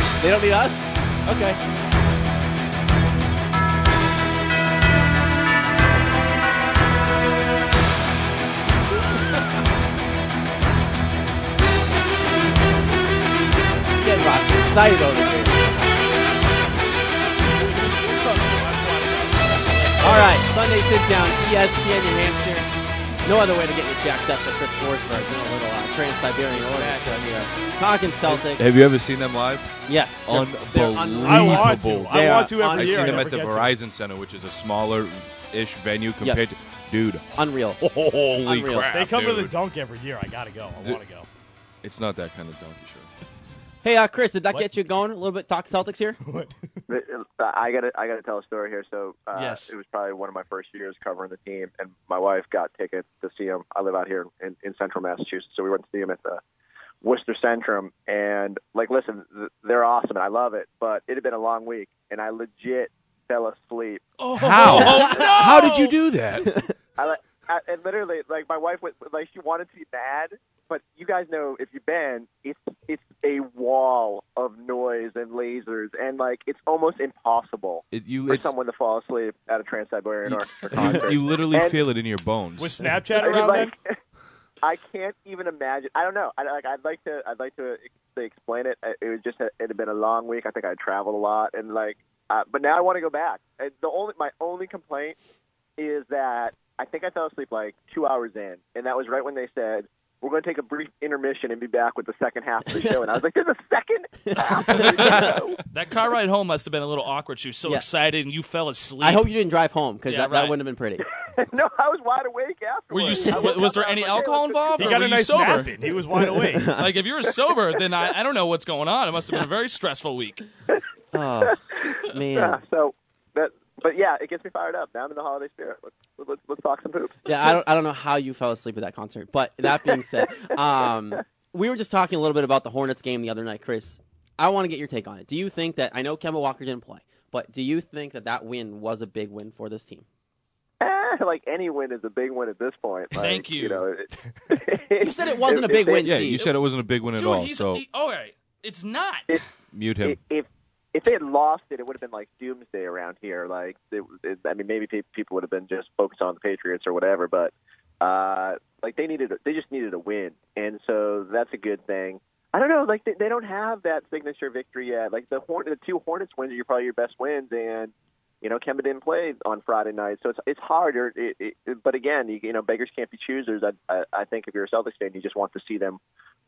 us? They don't need us? Okay. Get lost in sight over here. All right, Sunday sit down, ESPN New Hampshire. No other way to get you jacked up than Chris Forsberg. A little Trans-Siberian Orchestra here. Talking Celtics. Have you ever seen them live? Yes. Unbelievable. I want to every year. I've seen them at the Verizon Center, which is a smaller-ish venue compared to... Dude. Unreal. Holy crap, they come to the dunk every year. I got to go. I want to go. It's not that kind of dunk, sure. Hey, Chris, did that get you going a little bit? Talk Celtics here? What? I gotta tell a story here. So yes. It was probably one of my first years covering the team, and my wife got tickets to see him. I live out here in central Massachusetts, so we went to see him at the Worcester Centrum. And, like, listen, they're awesome, and I love it, but it had been a long week, and I legit fell asleep. Oh. How? Oh, no! How did you do that? And literally, like, my wife was, like, she wanted to be mad. But you guys know, if you've been, it's a wall of noise and lasers, and, like, it's almost impossible for someone to fall asleep at a Trans-Siberian Orchestra concert. You literally feel it in your bones. With Snapchat around, like, I can't even imagine. I don't know. I'd like to explain it. It was just it had been a long week. I think I traveled a lot, and but now I want to go back. My only complaint is that I think I fell asleep like 2 hours in, and that was right when they said, "We're going to take a brief intermission and be back with the second half of the show." And I was like, there's a second half of the show? That car ride home must have been a little awkward. She was so excited, and you fell asleep. I hope you didn't drive home, because that wouldn't have been pretty. No, I was wide awake afterwards. Was there any alcohol involved? He got a nice nap in. He was wide awake. Like, if you were sober, then I don't know what's going on. It must have been a very stressful week. Oh, man. Yeah, but yeah, it gets me fired up. Now I'm in the holiday spirit. Let's talk some hoops. Yeah, I don't know how you fell asleep at that concert. But that being said, we were just talking a little bit about the Hornets game the other night, Chris. I want to get your take on it. Do you think that, I know Kemba Walker didn't play, but do you think that win was a big win for this team? Like, any win is a big win at this point. Like, thank you. You know, you said it wasn't a big win, Steve. Yeah, you said it wasn't a big win at all. So okay, it's not. Mute him. If they had lost it, it would have been like doomsday around here. Like, I mean, maybe people would have been just focused on the Patriots or whatever. But like, they just needed a win, and so that's a good thing. I don't know. Like, they don't have that signature victory yet. Like, the two Hornets wins are probably your best wins, and you know Kemba didn't play on Friday night, so it's harder. But again, you know beggars can't be choosers. I think if you're a Celtics fan, you just want to see them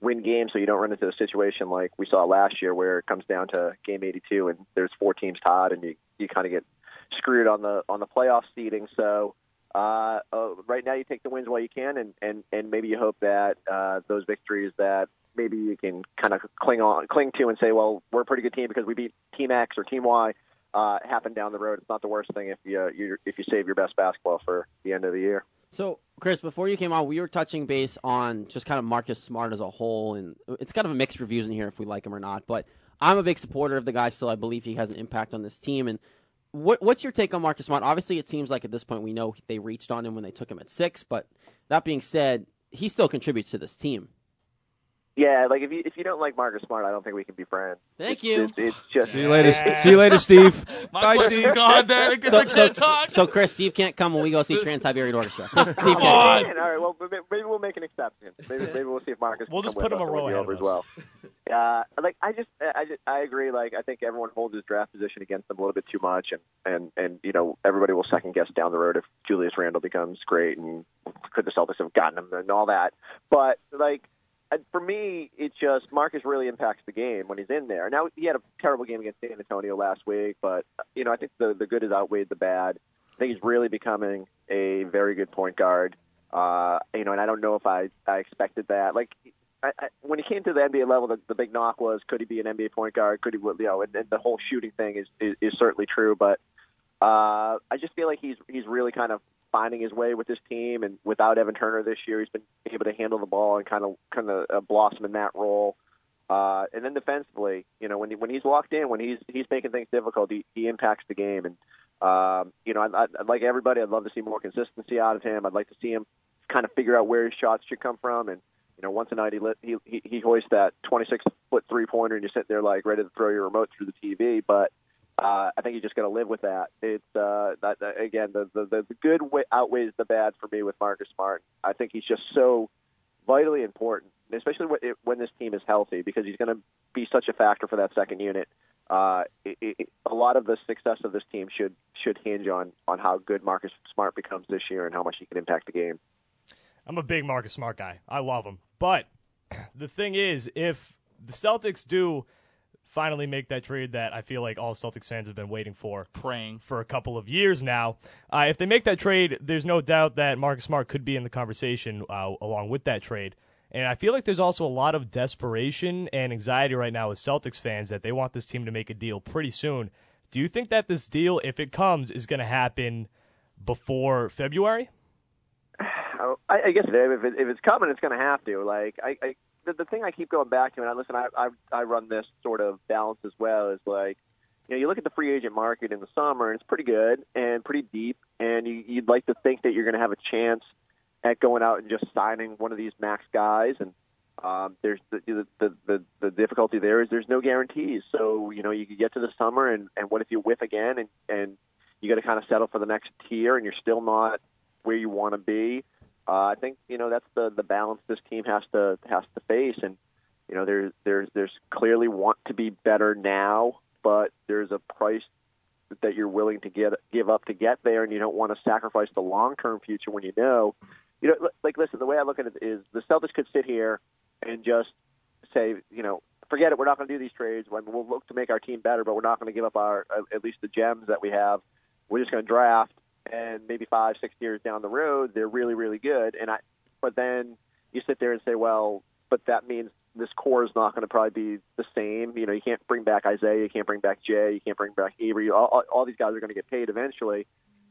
win games so you don't run into a situation like we saw last year where it comes down to game 82 and there's four teams tied and you kind of get screwed on the playoff seeding. So right now you take the wins while you can, and maybe you hope that those victories that maybe you can kind of cling to and say, well, we're a pretty good team because we beat team X or team Y happen down the road. It's not the worst thing if you save your best basketball for the end of the year. So, Chris, before you came on, we were touching base on just kind of Marcus Smart as a whole, and it's kind of a mixed reviews in here if we like him or not, but I'm a big supporter of the guy still. I believe he has an impact on this team, and what's your take on Marcus Smart? Obviously, it seems like at this point we know they reached on him when they took him at 6, but that being said, he still contributes to this team. Yeah, like, if you don't like Marcus Smart, I don't think we can be friends. Thank you. It's just... See you later, Steve. Bye, Steve. God, there. So, Chris, Steve can't come when we go see Trans-Siberian Orchestra. Steve can't. All right, well, maybe we'll make an exception. Maybe we'll see if Marcus can come with us. We'll just put him a row over as well. Like, I agree. Like, I think everyone holds his draft position against them a little bit too much, and you know, everybody will second guess down the road if Julius Randle becomes great and could the Celtics have gotten him and all that. But, like... For me, it's just Marcus really impacts the game when he's in there. Now, he had a terrible game against San Antonio last week, but you know, I think the good has outweighed the bad. I think he's really becoming a very good point guard. You know, and I don't know if I expected that. Like, when he came to the NBA level, the big knock was, could he be an NBA point guard? Could he? You know, and the whole shooting thing is certainly true. But I just feel like he's really kind of finding his way with this team, and without Evan Turner this year, he's been able to handle the ball and kind of blossom in that role. And then defensively, you know, when he's locked in, when he's making things difficult, he impacts the game. And you know, I like everybody, I'd love to see more consistency out of him. I'd like to see him kind of figure out where his shots should come from, and You know, once a night he hoists that 26-foot three-pointer, and you're sitting there like ready to throw your remote through the TV. But I think you just got to live with that. It's again, the good outweighs the bad for me with Marcus Smart. I think he's just so vitally important, especially when this team is healthy, because he's going to be such a factor for that second unit. A lot of the success of this team should hinge on how good Marcus Smart becomes this year and how much he can impact the game. I'm a big Marcus Smart guy. I love him. But the thing is, if the Celtics do finally make that trade that I feel like all Celtics fans have been waiting for, praying for a couple of years now, if they make that trade, there's no doubt that Marcus Smart could be in the conversation along with that trade. And I feel like there's also a lot of desperation and anxiety right now with Celtics fans that they want this team to make a deal pretty soon. Do you think that this deal, if it comes, is going to happen before February? I guess if it's coming, it's going to have to. Like the thing I keep going back to, and I run this sort of balance as well, is like, you know, you look at the free agent market in the summer, and it's pretty good and pretty deep, and you'd like to think that you're going to have a chance at going out and just signing one of these max guys, and there's the difficulty there is there's no guarantees. So, you know, you could get to the summer, and what if you whiff again, and you got to kind of settle for the next tier, and you're still not where you want to be. I think, you know, that's the balance this team has to face, and you know, there's clearly want to be better now, but there's a price that you're willing to give up to get there, and you don't want to sacrifice the long term future when you know. You know, like, listen, the way I look at it is the Celtics could sit here and just say, you know, forget it, we're not going to do these trades. We'll look to make our team better, but we're not going to give up our at least the gems that we have. We're just going to draft, and maybe 5-6 years down the road, they're really, really good. But then you sit there and say, well, but that means this core is not going to probably be the same. You know, you can't bring back Isaiah, you can't bring back Jay, you can't bring back Avery. All these guys are going to get paid eventually.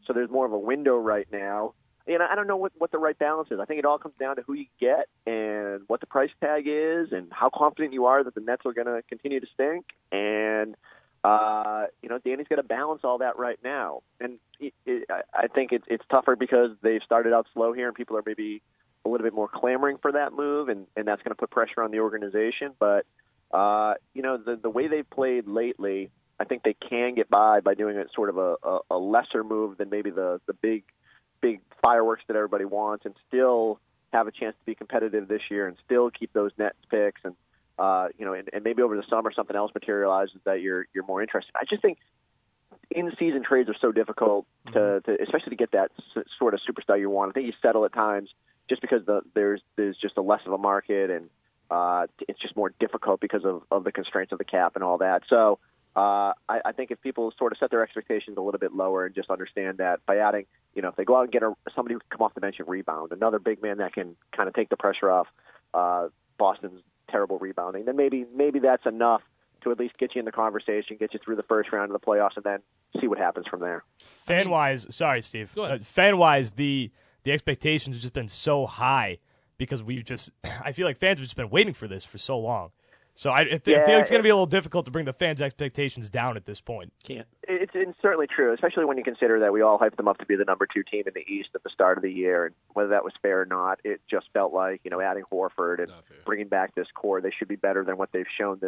So there's more of a window right now. And I don't know what the right balance is. I think it all comes down to who you get and what the price tag is and how confident you are that the Nets are going to continue to stink. And, you know, Danny's got to balance all that right now. And I think it's tougher because they've started out slow here and people are maybe a little bit more clamoring for that move, and that's going to put pressure on the organization. But, you know, the way they've played lately, I think they can get by doing it sort of a lesser move than maybe the big fireworks that everybody wants, and still have a chance to be competitive this year and still keep those Nets picks, and you know, and maybe over the summer something else materializes that you're more interested. I just think in-season trades are so difficult to especially to get that sort of superstar you want. I think you settle at times just because there's just a less of a market, and it's just more difficult because of the constraints of the cap and all that. So I think if people sort of set their expectations a little bit lower and just understand that by adding, you know, if they go out and get somebody who can come off the bench and rebound, another big man that can kind of take the pressure off Boston's terrible rebounding, then maybe that's enough to at least get you in the conversation, get you through the first round of the playoffs, and then see what happens from there. Fan-wise, sorry, Steve. Go ahead. Fan-wise, the expectations have just been so high because I feel like fans have just been waiting for this for so long. So I feel like it's going to be a little difficult to bring the fans' expectations down at this point. Can't. It's certainly true, especially when you consider that we all hyped them up to be the #2 team in the East at the start of the year, and whether that was fair or not, it just felt like, you know, adding Horford and bringing back this core, they should be better than what they've shown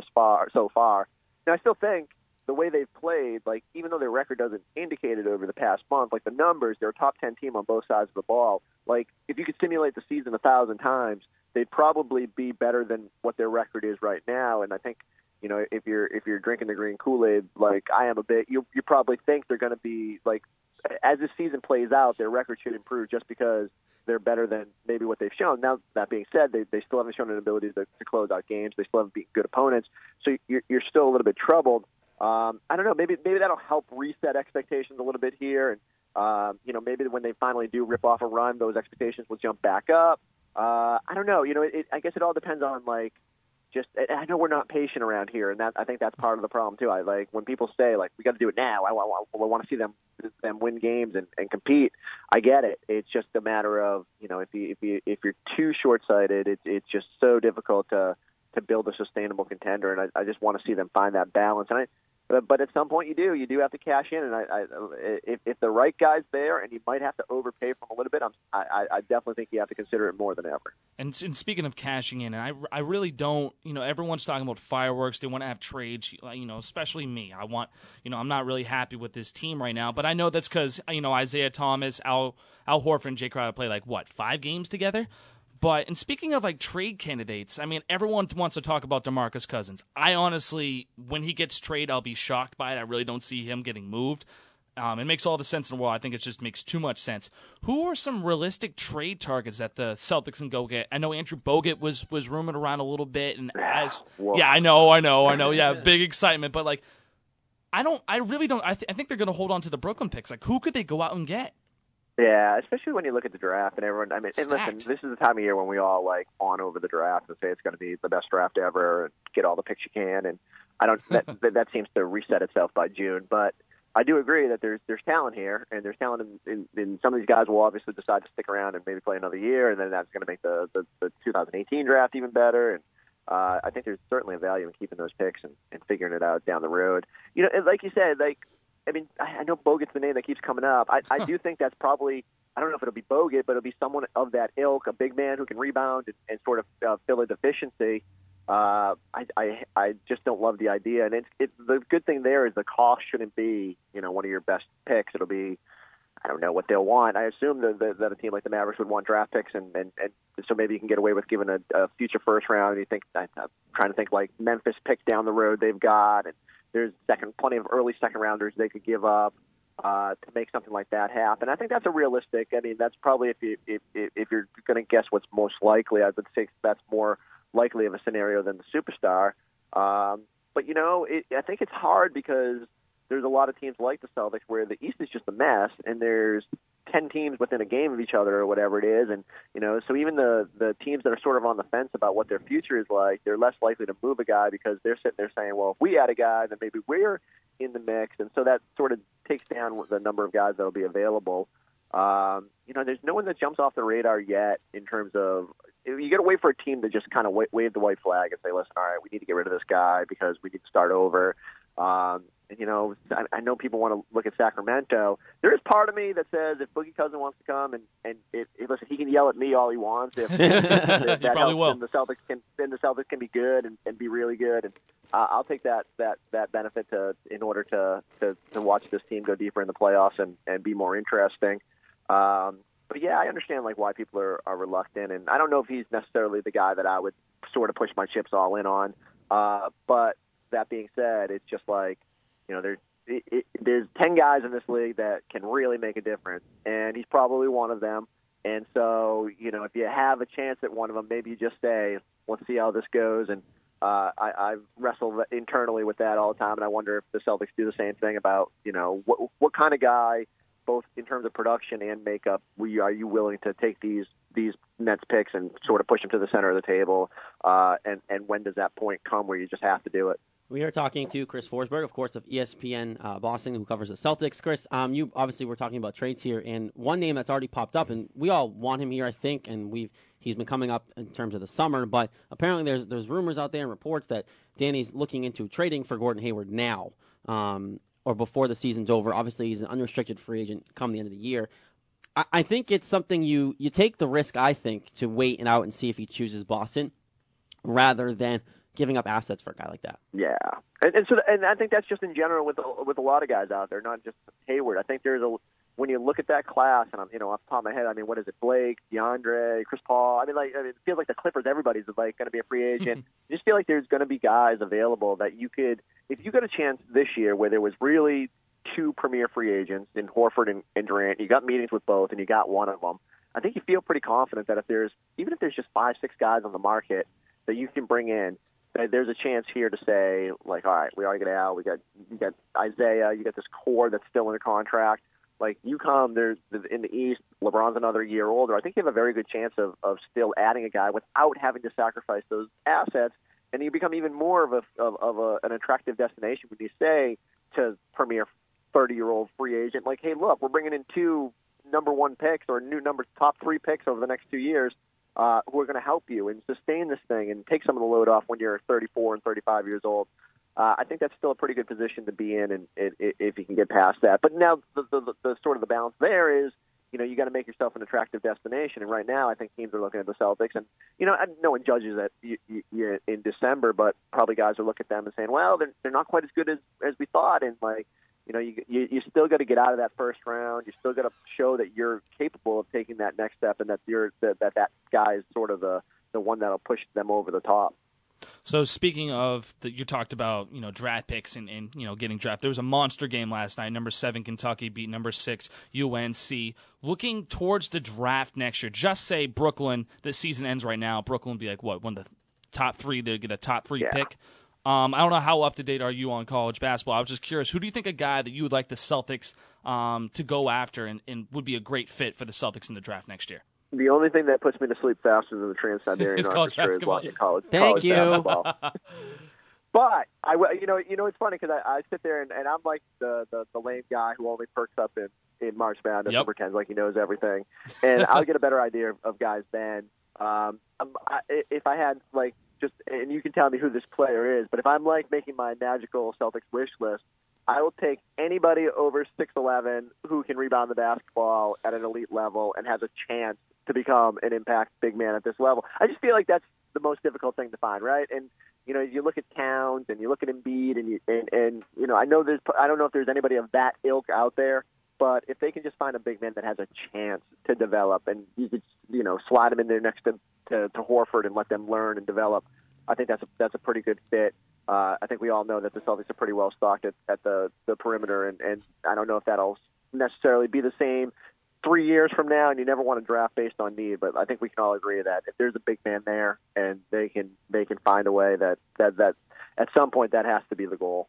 so far. Now, I still think the way they've played, like, even though their record doesn't indicate it over the past month, like the numbers, they're a top 10 team on both sides of the ball. Like, if you could simulate the season 1,000 times, they'd probably be better than what their record is right now. And I think, you know, if you're drinking the green Kool-Aid, like I am a bit, you probably think they're going to be, like, as this season plays out, their record should improve just because they're better than maybe what they've shown. Now, that being said, they still haven't shown an ability to close out games. They still haven't beat good opponents. So you're still a little bit troubled. I don't know. Maybe that'll help reset expectations a little bit here. And, you know, maybe when they finally do rip off a run, those expectations will jump back up. I don't know. You know, I guess it all depends on, like, just. I know we're not patient around here, and that I think that's part of the problem too. I like when people say, like, we got to do it now. I want to see them win games and compete. I get it. It's just a matter of, you know, if you're too short-sighted, it's just so difficult to build a sustainable contender. And I just want to see them find that balance. And I But at some point you do have to cash in. And if the right guy's there, and you might have to overpay for him a little bit, I definitely think you have to consider it more than ever. And speaking of cashing in, and I really don't, everyone's talking about fireworks. They want to have trades, especially me. I want, I'm not really happy with this team right now. But I know that's because, Isaiah Thomas, Al Horford, and Jay Crowder play like, what, 5 games together? But, and speaking of, trade candidates, everyone wants to talk about DeMarcus Cousins. I honestly, when he gets traded, I'll be shocked by it. I really don't see him getting moved. It makes all the sense in the world. I think it just makes too much sense. Who are some realistic trade targets that the Celtics can go get? I know Andrew Bogut was rumored around a little bit. I know. Yeah, big excitement. But, I think they're going to hold on to the Brooklyn picks. Who could they go out and get? Yeah, especially when you look at the draft and everyone. And listen, this is the time of year when we all on over the draft and say it's going to be the best draft ever and get all the picks you can. And I don't. That seems to reset itself by June. But I do agree that there's talent here, and there's talent in some of these guys will obviously decide to stick around and maybe play another year, and then that's going to make the 2018 draft even better. And I think there's certainly a value in keeping those picks and figuring it out down the road. Like you said, I know Bogut's the name that keeps coming up. I do think that's probably, I don't know if it'll be Bogut, but it'll be someone of that ilk, a big man who can rebound and sort of fill a deficiency. I just don't love the idea. And the good thing there is the cost shouldn't be, one of your best picks. It'll be, I don't know what they'll want. I assume that a team like the Mavericks would want draft picks, and so maybe you can get away with giving a future first round. And you think, I'm trying to think like Memphis pick down the road they've got, and there's plenty of early second-rounders they could give up to make something like that happen. I think that's a realistic. That's probably if you're going to guess what's most likely, I would say that's more likely of a scenario than the superstar. But, I think it's hard because there's a lot of teams like the Celtics where the East is just a mess, and there's 10 teams within a game of each other or whatever it is. And, so even the teams that are sort of on the fence about what their future is like, they're less likely to move a guy because they're sitting there saying, well, if we add a guy, then maybe we're in the mix. And so that sort of takes down the number of guys that will be available. There's no one that jumps off the radar yet in terms of you got to wait for a team to just kind of wave the white flag and say, listen, all right, we need to get rid of this guy because we need to start over. I know people want to look at Sacramento. There is part of me that says if Boogie Cousins wants to come and listen, he can yell at me all he wants. If that helps him, the Celtics can be good and be really good. And I'll take that benefit in order to watch this team go deeper in the playoffs and be more interesting. But yeah, I understand why people are reluctant, and I don't know if he's necessarily the guy that I would sort of push my chips all in on. But that being said, it's just there's 10 guys in this league that can really make a difference, and he's probably one of them. And so, if you have a chance at one of them, maybe you just say, let's see how this goes. And I wrestle internally with that all the time, and I wonder if the Celtics do the same thing about, what kind of guy, both in terms of production and makeup, are you willing to take these Nets picks and sort of push them to the center of the table? And when does that point come where you just have to do it? We are talking to Chris Forsberg, of course, of ESPN Boston, who covers the Celtics. Chris, you obviously were talking about trades here, and one name that's already popped up, and we all want him here, I think, and he's been coming up in terms of the summer, but apparently there's rumors out there and reports that Danny's looking into trading for Gordon Hayward now or before the season's over. Obviously, he's an unrestricted free agent come the end of the year. I think it's something you take the risk, I think, to wait and out and see if he chooses Boston rather than giving up assets for a guy like that. Yeah. And I think that's just in general with a lot of guys out there, not just Hayward. I think when you look at that class, and I'm, off the top of my head, what is it? Blake, DeAndre, Chris Paul. It feels like the Clippers, everybody's going to be a free agent. You just feel like there's going to be guys available that you could, if you got a chance this year where there was really two premier free agents in Horford and Durant, you got meetings with both and you got one of them. I think you feel pretty confident that even if there's just 5-6 guys on the market that you can bring in, there's a chance here to say, all right, we already got Al, you got Isaiah, you got this core that's still in the contract. There's in the East, LeBron's another year older. I think you have a very good chance of still adding a guy without having to sacrifice those assets, and you become even more of an attractive destination when you say to premier 30-year-old free agent, hey, look, we're bringing in 2 number 1 picks or top 3 picks over the next 2 years. Who are going to help you and sustain this thing and take some of the load off when you're 34 and 35 years old. I think that's still a pretty good position to be in, and if you can get past that. But now the sort of the balance there is, you know, you got to make yourself an attractive destination. And right now, I think teams are looking at the Celtics, and you know, no one judges that in December, but probably guys are looking at them and saying, well, they're not quite as good as we thought, and like, you know, you still got to get out of that first round. You still got to show that you're capable of taking that next step, and that that guy is sort of the one that'll push them over the top. So speaking of, you talked about, you know, draft picks and you know, getting drafted. There was a monster game last night. Number 7 Kentucky beat number 6 UNC. Looking towards the draft next year, just say Brooklyn, the season ends right now. Brooklyn would be like, what, one of the top three? They'd get a top three pick. I don't know how up to date are you on college basketball. I was just curious, who do you think a guy that you would like the Celtics to go after and would be a great fit for the Celtics in the draft next year? The only thing that puts me to sleep faster than the Trans-Siberian Orchestra is watching college basketball. Thank you. But I, you know, it's funny because I sit there and I'm like the lame guy who only perks up in March Madness and pretends like he knows everything, and I'll get a better idea of guys then. If I had like just, and you can tell me who this player is, but if I'm like making my magical Celtics wish list, I will take anybody over 6'11" who can rebound the basketball at an elite level and has a chance to become an impact big man at this level. I just feel like that's the most difficult thing to find, right? And you know, you look at Towns and you look at Embiid, and you know, I don't know if there's anybody of that ilk out there, but if they can just find a big man that has a chance to develop, and you could, you know, slide them in there next to Horford and let them learn and develop, I think that's a pretty good fit. I think we all know that the Celtics are pretty well stocked at the perimeter, and I don't know if that'll necessarily be the same 3 years from now, and you never want to draft based on need, but I think we can all agree that if there's a big man there and they can find a way, that at some point that has to be the goal.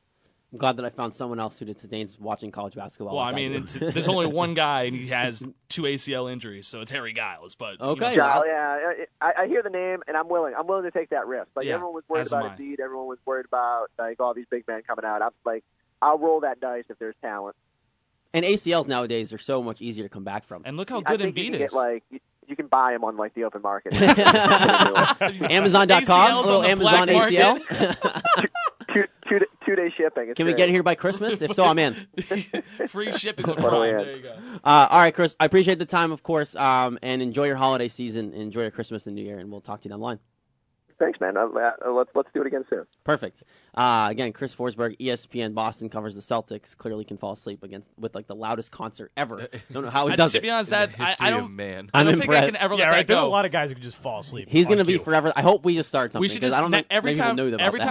I'm glad that I found someone else who disdains watching college basketball. Well, I mean, there's only one guy, and he has 2 ACL injuries, so it's Harry Giles. But okay, you know. Giles, yeah, I hear the name, and I'm willing to take that risk. Like everyone was worried about Embiid, everyone was worried about like all these big men coming out. I'm like, I'll roll that dice if there's talent. And ACLs nowadays are so much easier to come back from. And look how good Embiid is. You can buy them on like the open market. Amazon.com, a little Amazon ACL. 2-day shipping. Can we get here by Christmas? If so, I'm in. Free shipping with Prime. There you go. All right, Chris, I appreciate the time, of course, and enjoy your holiday season. Enjoy your Christmas and New Year, and we'll talk to you down the line. Thanks, man. Let's do it again soon. Perfect. Again, Chris Forsberg, ESPN Boston, covers the Celtics. Clearly, can fall asleep with like the loudest concert ever. Don't know how he does it. To be honest, I don't think I can ever. Yeah, right. There's a lot of guys who can just fall asleep. He's going to be forever. I hope we just start something. We should just every time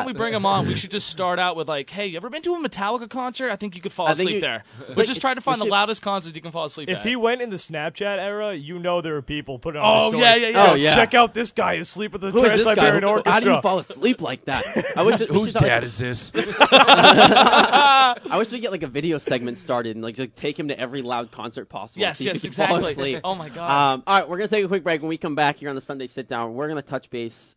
we bring him on, we should just start out with like, "Hey, you ever been to a Metallica concert? I think you could fall asleep there." But just try to find the loudest concert you can fall asleep. If he went in the Snapchat era, you know there are people putting on. Oh yeah. Check out this guy asleep with the Trans-Siberian Orchestra. How do you fall asleep like that? I wish whose dad is this? I wish we get like a video segment started and like take him to every loud concert possible. Yes, exactly. Fall asleep. Oh my god! All right, we're gonna take a quick break. When we come back here on the Sunday Sit Down, we're gonna touch base.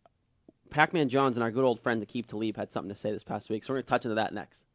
Pac-Man Jones and our good old friend Aqib Talib had something to say this past week, so we're gonna touch into that next.